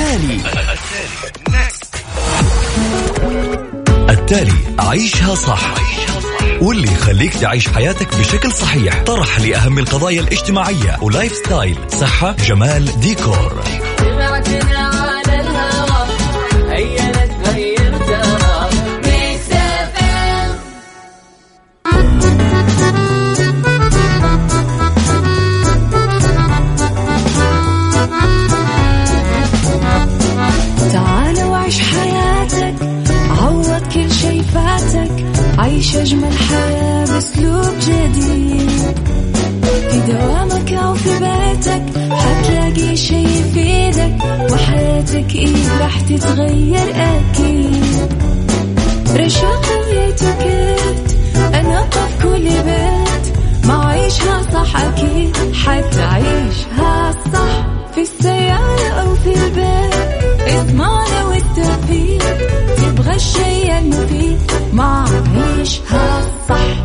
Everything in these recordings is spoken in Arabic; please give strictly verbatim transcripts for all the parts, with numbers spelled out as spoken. التالي. التالي عيشها صح واللي يخليك تعيش حياتك بشكل صحيح. طرح لأهم القضايا الاجتماعية ولايف ستايل، صحة، جمال، ديكور. عيش أجمل حياة بأسلوب جديد، في دوامك أو في بيتك حتلاقي شي يفيدك، وحياتك إيه راح تتغير أكيد. رشاق ويتوكيت أنقف كل بيت، ما عيشها صح أكيد حتعيشها صح، في السيارة أو في البيت اسمعنا والتوفيق، تبغى الشي المفيد ما عيشها صح.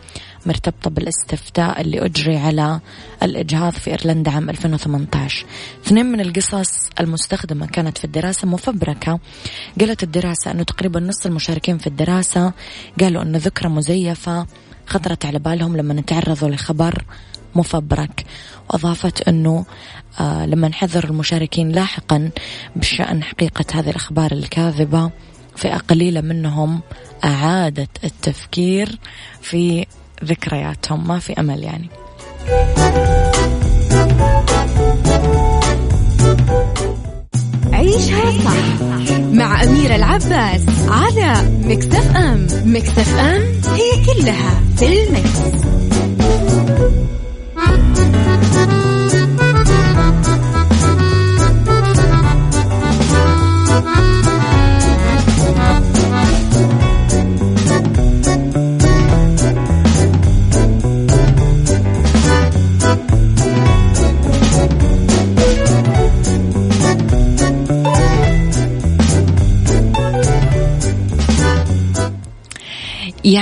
مرتبطة بالاستفتاء اللي أجري على الإجهاض في إيرلندا عام ألفين وثمانية عشر. اثنين من القصص المستخدمة كانت في الدراسة مفبركة. قالت الدراسة أنه تقريبا نص المشاركين في الدراسة قالوا أنه ذكرى مزيفة خطرت على بالهم لما تعرضوا لخبر مفبرك. وأضافت أنه آه لما حذر المشاركين لاحقا بشأن حقيقة هذه الأخبار الكاذبة، فقليلة منهم أعادت التفكير في ذكرياتهم. ما في أمل يعني. عيشها صح مع أميرة العباس على Mix إف إم. Mix إف إم هي كلها في الميكس.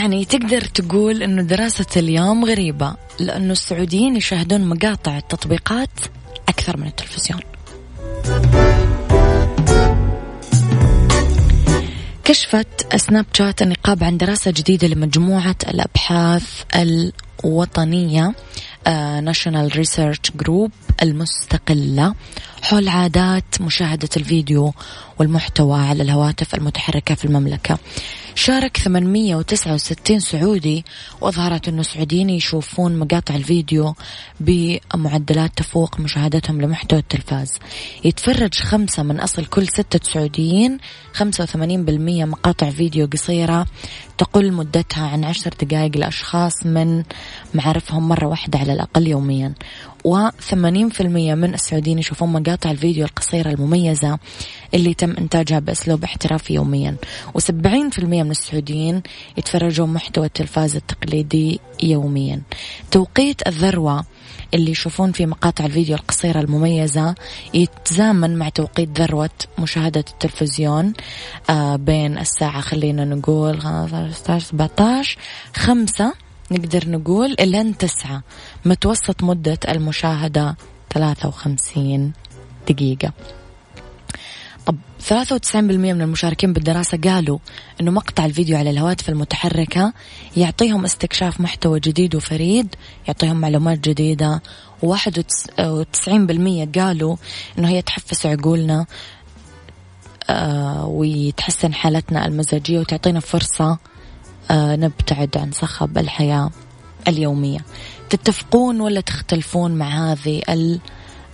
يعني تقدر تقول أنه دراسة اليوم غريبة لأنه السعوديين يشاهدون مقاطع التطبيقات أكثر من التلفزيون. كشفت سناب شات النقاب عن دراسة جديدة لمجموعة الأبحاث الوطنية National Research Group المستقلة حول عادات مشاهدة الفيديو والمحتوى على الهواتف المتحركة في المملكة. شارك ثمانمئة وتسعة وستين سعودي، وأظهرت أن السعوديين يشوفون مقاطع الفيديو بمعدلات تفوق مشاهدتهم لمحتوى التلفاز. يتفرج خمسة من أصل كل ستة سعوديين خمسة وثمانين بالمئة مقاطع فيديو قصيرة تقل مدتها عن عشر دقائق لأشخاص من معارفهم مرة واحدة على الأقل يوميا، وثمانين بالمئة من السعوديين يشوفون مقاطع الفيديو القصيرة المميزة اللي تم إنتاجها بأسلوب احترافي يوميا، وسبعين بالمئة من السعوديين يتفرجون محتوى التلفاز التقليدي يوميا. توقيت الذروة اللي يشوفون في مقاطع الفيديو القصيرة المميزة يتزامن مع توقيت ذروة مشاهدة التلفزيون بين الساعة خلينا نقول خمسة عشر سبعة عشر خمسة نقدر نقول إلى تسعة. متوسط مدة المشاهدة ثلاثة وخمسين دقيقة. طب ثلاثة وتسعين بالمئة من المشاركين بالدراسة قالوا أنه مقطع الفيديو على الهواتف المتحركة يعطيهم استكشاف محتوى جديد وفريد، يعطيهم معلومات جديدة، وواحد وتسعين بالمئة قالوا أنه هي تحفز عقولنا آه ويتحسن حالتنا المزاجية وتعطينا فرصة آه نبتعد عن صخب الحياة اليومية. تتفقون ولا تختلفون مع هذه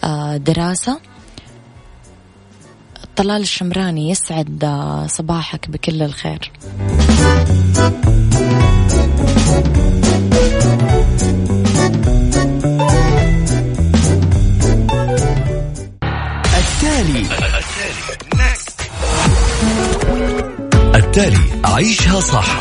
الدراسة؟ طلال الشمراني يسعد صباحك بكل الخير. التالي التالي عيشها صح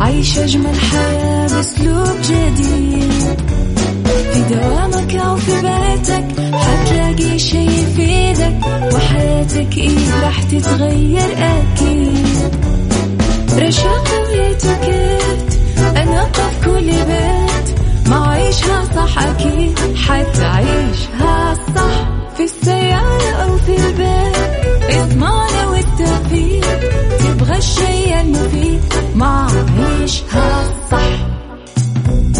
عيش أجمل حياة بأسلوب جديد في دوامك أو في بيتك، حتلاقي شي يفيدك وحياتك إيه راح تتغير أكيد. رشاقة ويتوكيت أنا في كل بيت، ما عيشها صح أكيد حتعيشها صح، في السيارة أو في البيت اسمعنا والتوفيق، تبغى الشيء المفيد ما عيشها صح.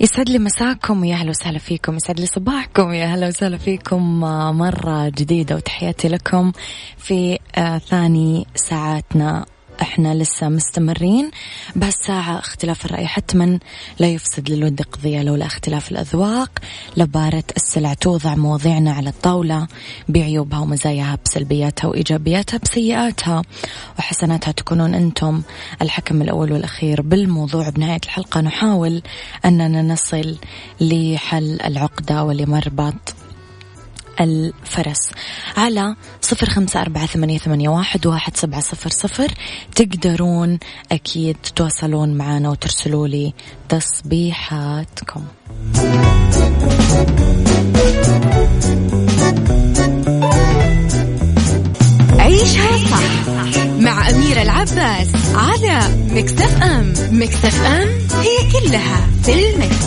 يسعد لي مساكم، يا هلا وسهلا فيكم. يسعد لي صباحكم، يا هلا وسهلا فيكم مرة جديدة، وتحياتي لكم في ثاني ساعاتنا. احنا لسه مستمرين بهالساعة. اختلاف الرأي حتما لا يفسد للود قضية، لولا اختلاف الأذواق لبارة السلع. توضع مواضيعنا على الطاولة بعيوبها ومزاياها، بسلبياتها وإيجابياتها، بسيئاتها وحسناتها. تكونون أنتم الحكم الأول والأخير بالموضوع. بنهاية الحلقة نحاول أننا نصل لحل العقدة ولمربط الفرس. على صفر خمسة أربعة ثمانية ثمانية واحد واحد سبعة صفر صفر تقدرون أكيد تتواصلون معنا وترسلوا لي تصبيحاتكم. عيشها صح مع أميرة العباس العباس على Mix إف إم. Mix إف إم هي كلها في الميكس.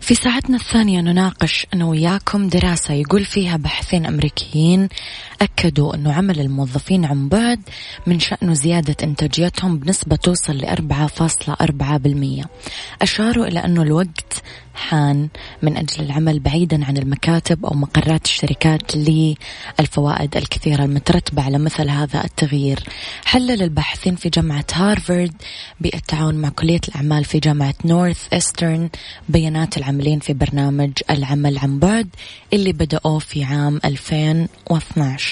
في ساعتنا الثانية نناقش أنا وياكم دراسة يقول فيها باحثين أمريكيين أكدوا أنه عمل الموظفين عن بعد من شأنه زيادة إنتاجيتهم بنسبة توصل لأربعة فاصلة أربعة بالمية. أشاروا إلى أنه الوقت حان من أجل العمل بعيدا عن المكاتب أو مقرات الشركات للفوائد الكثيرة المترتبة على مثل هذا التغيير. حلل الباحثين في جامعة هارفارد بالتعاون مع كلية الأعمال في جامعة نورث إيسترن بيانات العاملين في برنامج العمل عن بعد اللي بدأوه في عام ألفين واثناشر.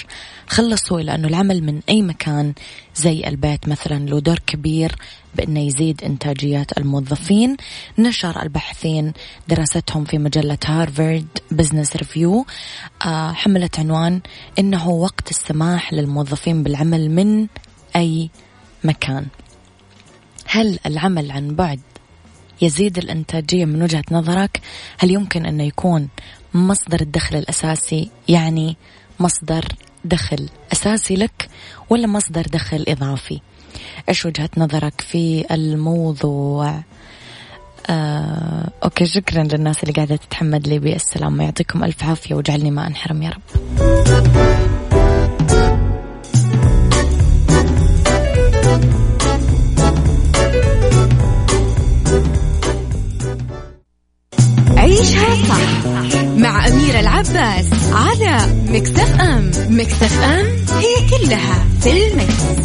خلصوا إلى أنه العمل من أي مكان زي البيت مثلا له دور كبير بأنه يزيد إنتاجيات الموظفين. نشر الباحثين دراستهم في مجلة هارفارد بزنس ريفيو حملت عنوان إنه وقت السماح للموظفين بالعمل من أي مكان. هل العمل عن بعد يزيد الإنتاجية من وجهة نظرك؟ هل يمكن أنه يكون مصدر الدخل الأساسي، يعني مصدر دخل أساسي لك، ولا مصدر دخل إضافي؟ إيش وجهة نظرك في الموضوع؟ آه، أوكي، شكرا للناس اللي قاعدة تتحمد لي بالسلامة، يعطيكم ألف عافية وجعلني ما أنحرم يا رب. عيشها صح مع أميرة العباس على Mix إف إم. Mix إف إم هي كلها في الميكس.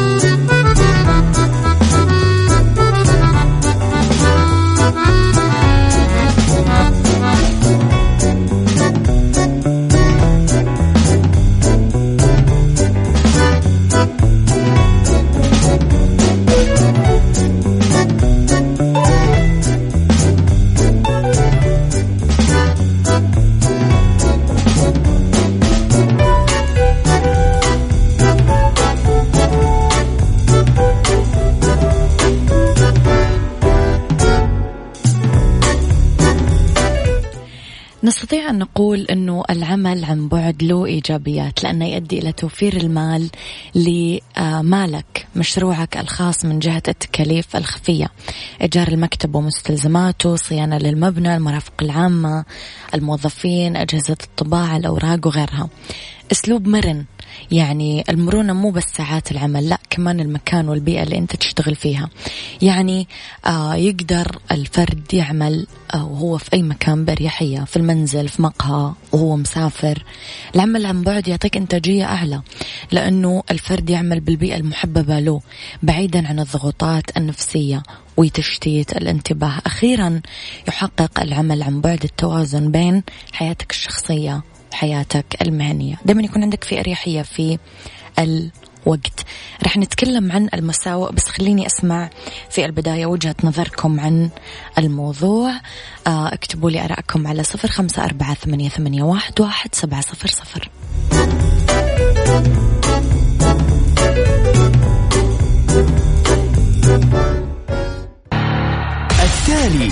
نستطيع أن نقول أنه العمل عن بعد له إيجابيات، لأنه يؤدي إلى توفير المال لمالك، مشروعك الخاص من جهة التكاليف الخفية، إيجار المكتب ومستلزماته، صيانة للمبنى، المرافق العامة، الموظفين، أجهزة الطباعة، الأوراق وغيرها. أسلوب مرن، يعني المرونة مو بس ساعات العمل، لا كمان المكان والبيئة اللي أنت تشتغل فيها. يعني آه يقدر الفرد يعمل آه وهو في أي مكان بأريحية، في المنزل، في مقهى، وهو مسافر. العمل عن بعد يعطيك إنتاجية أعلى لأنه الفرد يعمل بالبيئة المحببة له بعيدا عن الضغوطات النفسية وتشتيت الانتباه. أخيرا يحقق العمل عن بعد التوازن بين حياتك الشخصية حياتك المهنية، دائما يكون عندك في أريحية في الوقت. رح نتكلم عن المساواة، بس خليني أسمع في البداية وجهة نظركم عن الموضوع. اكتبوا لي آراءكم على صفر خمسة أربعة ثمانية ثمانية واحد واحد سبعة صفر صفر. التالي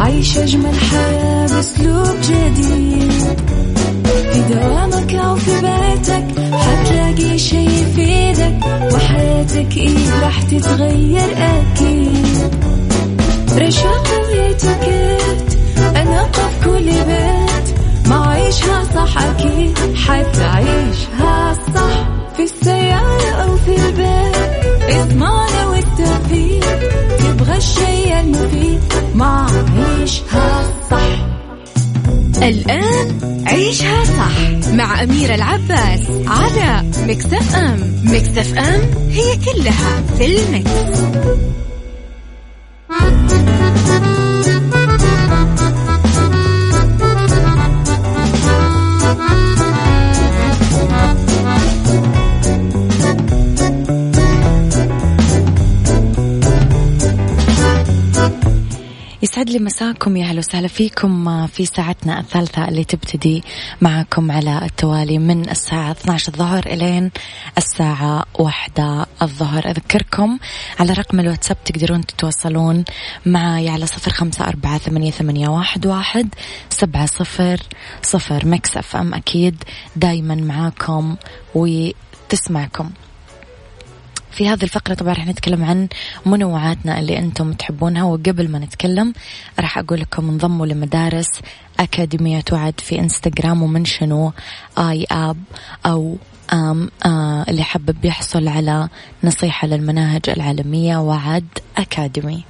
عيش أجمل حياة بأسلوب جديد في دوامك أو في بيتك، حتلاقي شي يفيدك وحياتك إيه راح تتغير أكيد. رشاق ويتكت أنا قف كل بيت، ما عيشها صح أكيد حتعيشها صح، في السيارة أو في البيت. عيشها صح. الآن عيشها صح مع أميرة العباس على Mix إف إم. Mix إف إم هي كلها في الميكس. يسعد لي مساكم، يا هلا وسهلا فيكم في ساعتنا الثالثة اللي تبتدي معكم على التوالي من الساعة اثنا عشر الظهر إلين الساعة واحدة الظهر. أذكركم على رقم الواتساب تقدرون تتواصلون معي على صفر خمسة أربعة ثمانية ثمانية واحد واحد سبعة صفر صفر. Mix إف إم أكيد دايما معاكم وتسمعكم. في هذه الفقرة طبعا رح نتكلم عن منوعاتنا اللي أنتم تحبونها، وقبل ما نتكلم رح أقول لكم انضموا لمدارس أكاديمية وعد في إنستغرام ومنشنوا آي آب أو آم آه اللي حابب يحصل على نصيحة للمناهج العالمية وعد أكاديمي.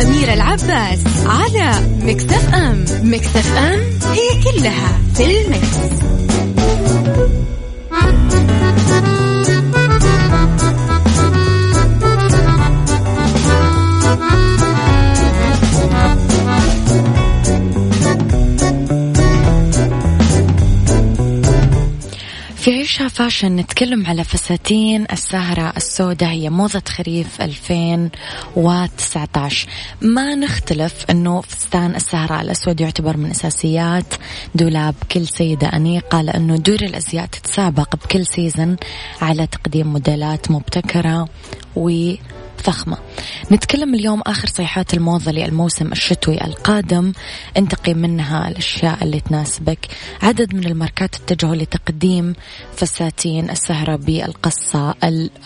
أميرة العباس على Mix إف إم. Mix إف إم هي كلها في الميكس. في عيشها فاشن نتكلم على فساتين السهرة السوداء، هي موضة خريف ألفين وتسعة عشر. ما نختلف أنه فستان السهرة الأسود يعتبر من أساسيات دولاب كل سيدة أنيقة، لأنه دور الأزياء تتسابق بكل سيزن على تقديم موديلات مبتكرة و فخمة. نتكلم اليوم آخر صيحات الموضة للموسم الشتوي القادم، انتقي منها الأشياء اللي تناسبك. عدد من الماركات اتجهوا لتقديم فساتين السهرة بالقصة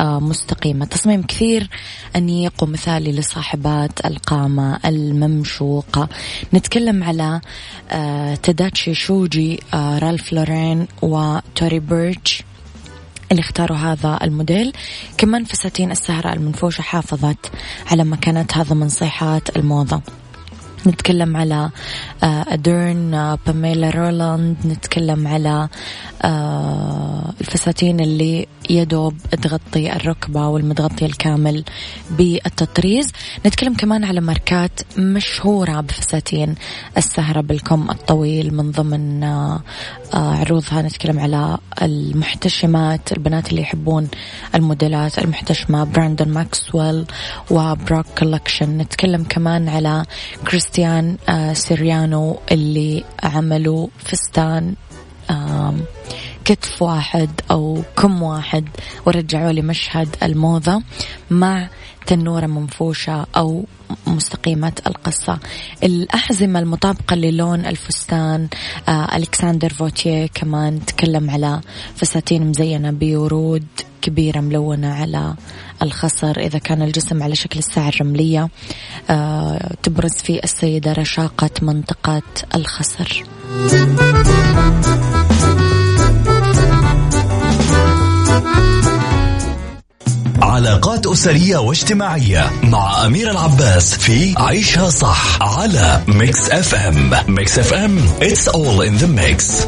المستقيمة، تصميم كثير أنيق ومثالي لصاحبات القامة الممشوقة. نتكلم على تاداتشي شوجي، رالف لورين وتوري بيرتش اللي اختاروا هذا الموديل. كمان فساتين السهرة المنفوشة حافظت على مكانتها ضمن صيحات الموضة. نتكلم على أديرن، باميلا رولاند. نتكلم على الفساتين اللي يدوب تغطي الركبة والمتغطي الكامل بالتطريز. نتكلم كمان على ماركات مشهورة بفساتين السهرة بالكم الطويل من ضمن عروضها. نتكلم على المحتشمات، البنات اللي يحبون الموديلات المحتشمة، براندون ماكسويل وبروك كولكشن. نتكلم كمان على كريستيان سيريانو اللي عملوا فستان كتف واحد أو كم واحد ورجعوا لمشهد الموضة مع تنورة منفوشة أو مستقيمة القصة. الأحزمة المطابقة للون الفستان، ألكساندر فوتيه كمان تكلم على فساتين مزينة بورود كبيرة ملونة على الخصر إذا كان الجسم على شكل الساعة الرملية، تبرز في السيدة رشاقة منطقة الخصر. علاقات أسرية واجتماعية مع أميرة العباس في عيشها صح على Mix إف إم. Mix إف إم It's all in the mix.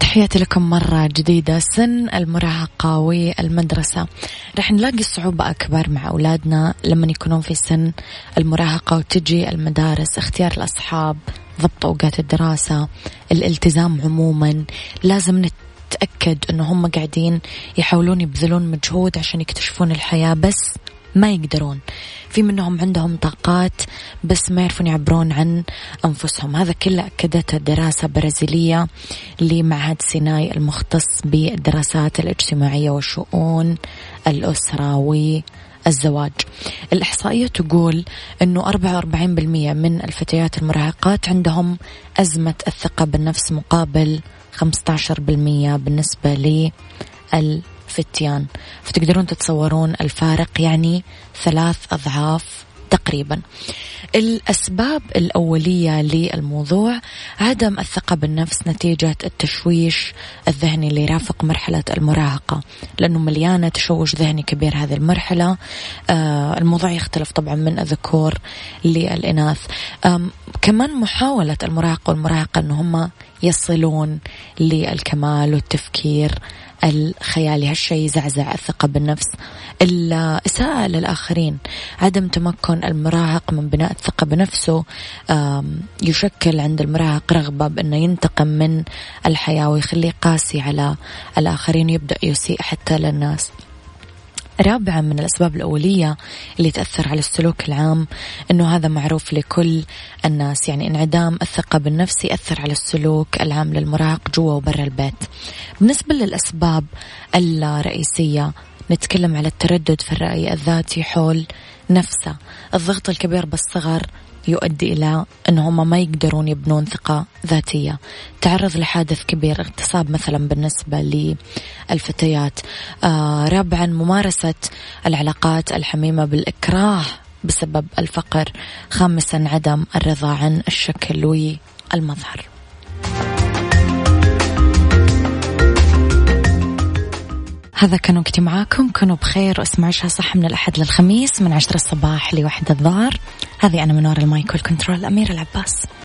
تحياتي لكم مرة جديدة. سن المراهقة والمدرسة رح نلاقي صعوبة أكبر مع أولادنا لما يكونون في سن المراهقة، وتجي المدارس، اختيار الأصحاب، ضبط أوقات الدراسة، الالتزام عموما. لازم نتأكد أنه هم قاعدين يحاولون يبذلون مجهود عشان يكتشفون الحياة بس ما يقدرون. في منهم عندهم طاقات بس ما يعرفون يعبرون عن أنفسهم. هذا كله أكدته دراسة برازيلية لمعهد سيناي المختص بالدراسات الاجتماعية وشؤون الأسرة والزواج. الإحصائية تقول أنه أربعة وأربعين بالمئة من الفتيات المراهقات عندهم أزمة الثقة بالنفس مقابل خمسة عشر بالمئة بالنسبة للفتيات فتيان، فتقدرون تتصورون الفارق يعني ثلاث أضعاف تقريبا. الأسباب الأولية للموضوع عدم الثقة بالنفس نتيجة التشويش الذهني اللي يرافق مرحلة المراهقة، لأنه مليانة تشوش ذهني كبير هذه المرحلة. آه الموضوع يختلف طبعا من الذكور للإناث. كمان محاولة المراهق والمراهقة أن هم يصلون للكمال والتفكير الخيالي، هالشيء يزعزع الثقة بالنفس. الإساءة للآخرين، عدم تمكن المراهق من بناء الثقة بنفسه يشكل عند المراهق رغبة بأنه ينتقم من الحياة ويخليه قاسي على الآخرين، يبدأ يسيء حتى للناس. رابعا من الأسباب الأولية اللي تأثر على السلوك العام، أنه هذا معروف لكل الناس، يعني انعدام الثقة بالنفس يأثر على السلوك العام للمراهق جوا وبرا البيت. بالنسبة للأسباب الرئيسية نتكلم على التردد في الرأي الذاتي حول نفسه. الضغط الكبير بالصغر يؤدي إلى أنهم ما يقدرون يبنون ثقة ذاتية. تعرض لحادث كبير، اغتصاب مثلا بالنسبة للفتيات. آه رابعا ممارسة العلاقات الحميمة بالإكراه بسبب الفقر. خامسا عدم الرضا عن الشكل والمظهر. هذا كان وقتي معاكم، كنوا بخير واسمعوا شها صح من الأحد للخميس من عشرة الصباح لواحد الظهر. هذه أنا من وراء المايكل كنترول أميرة العباس.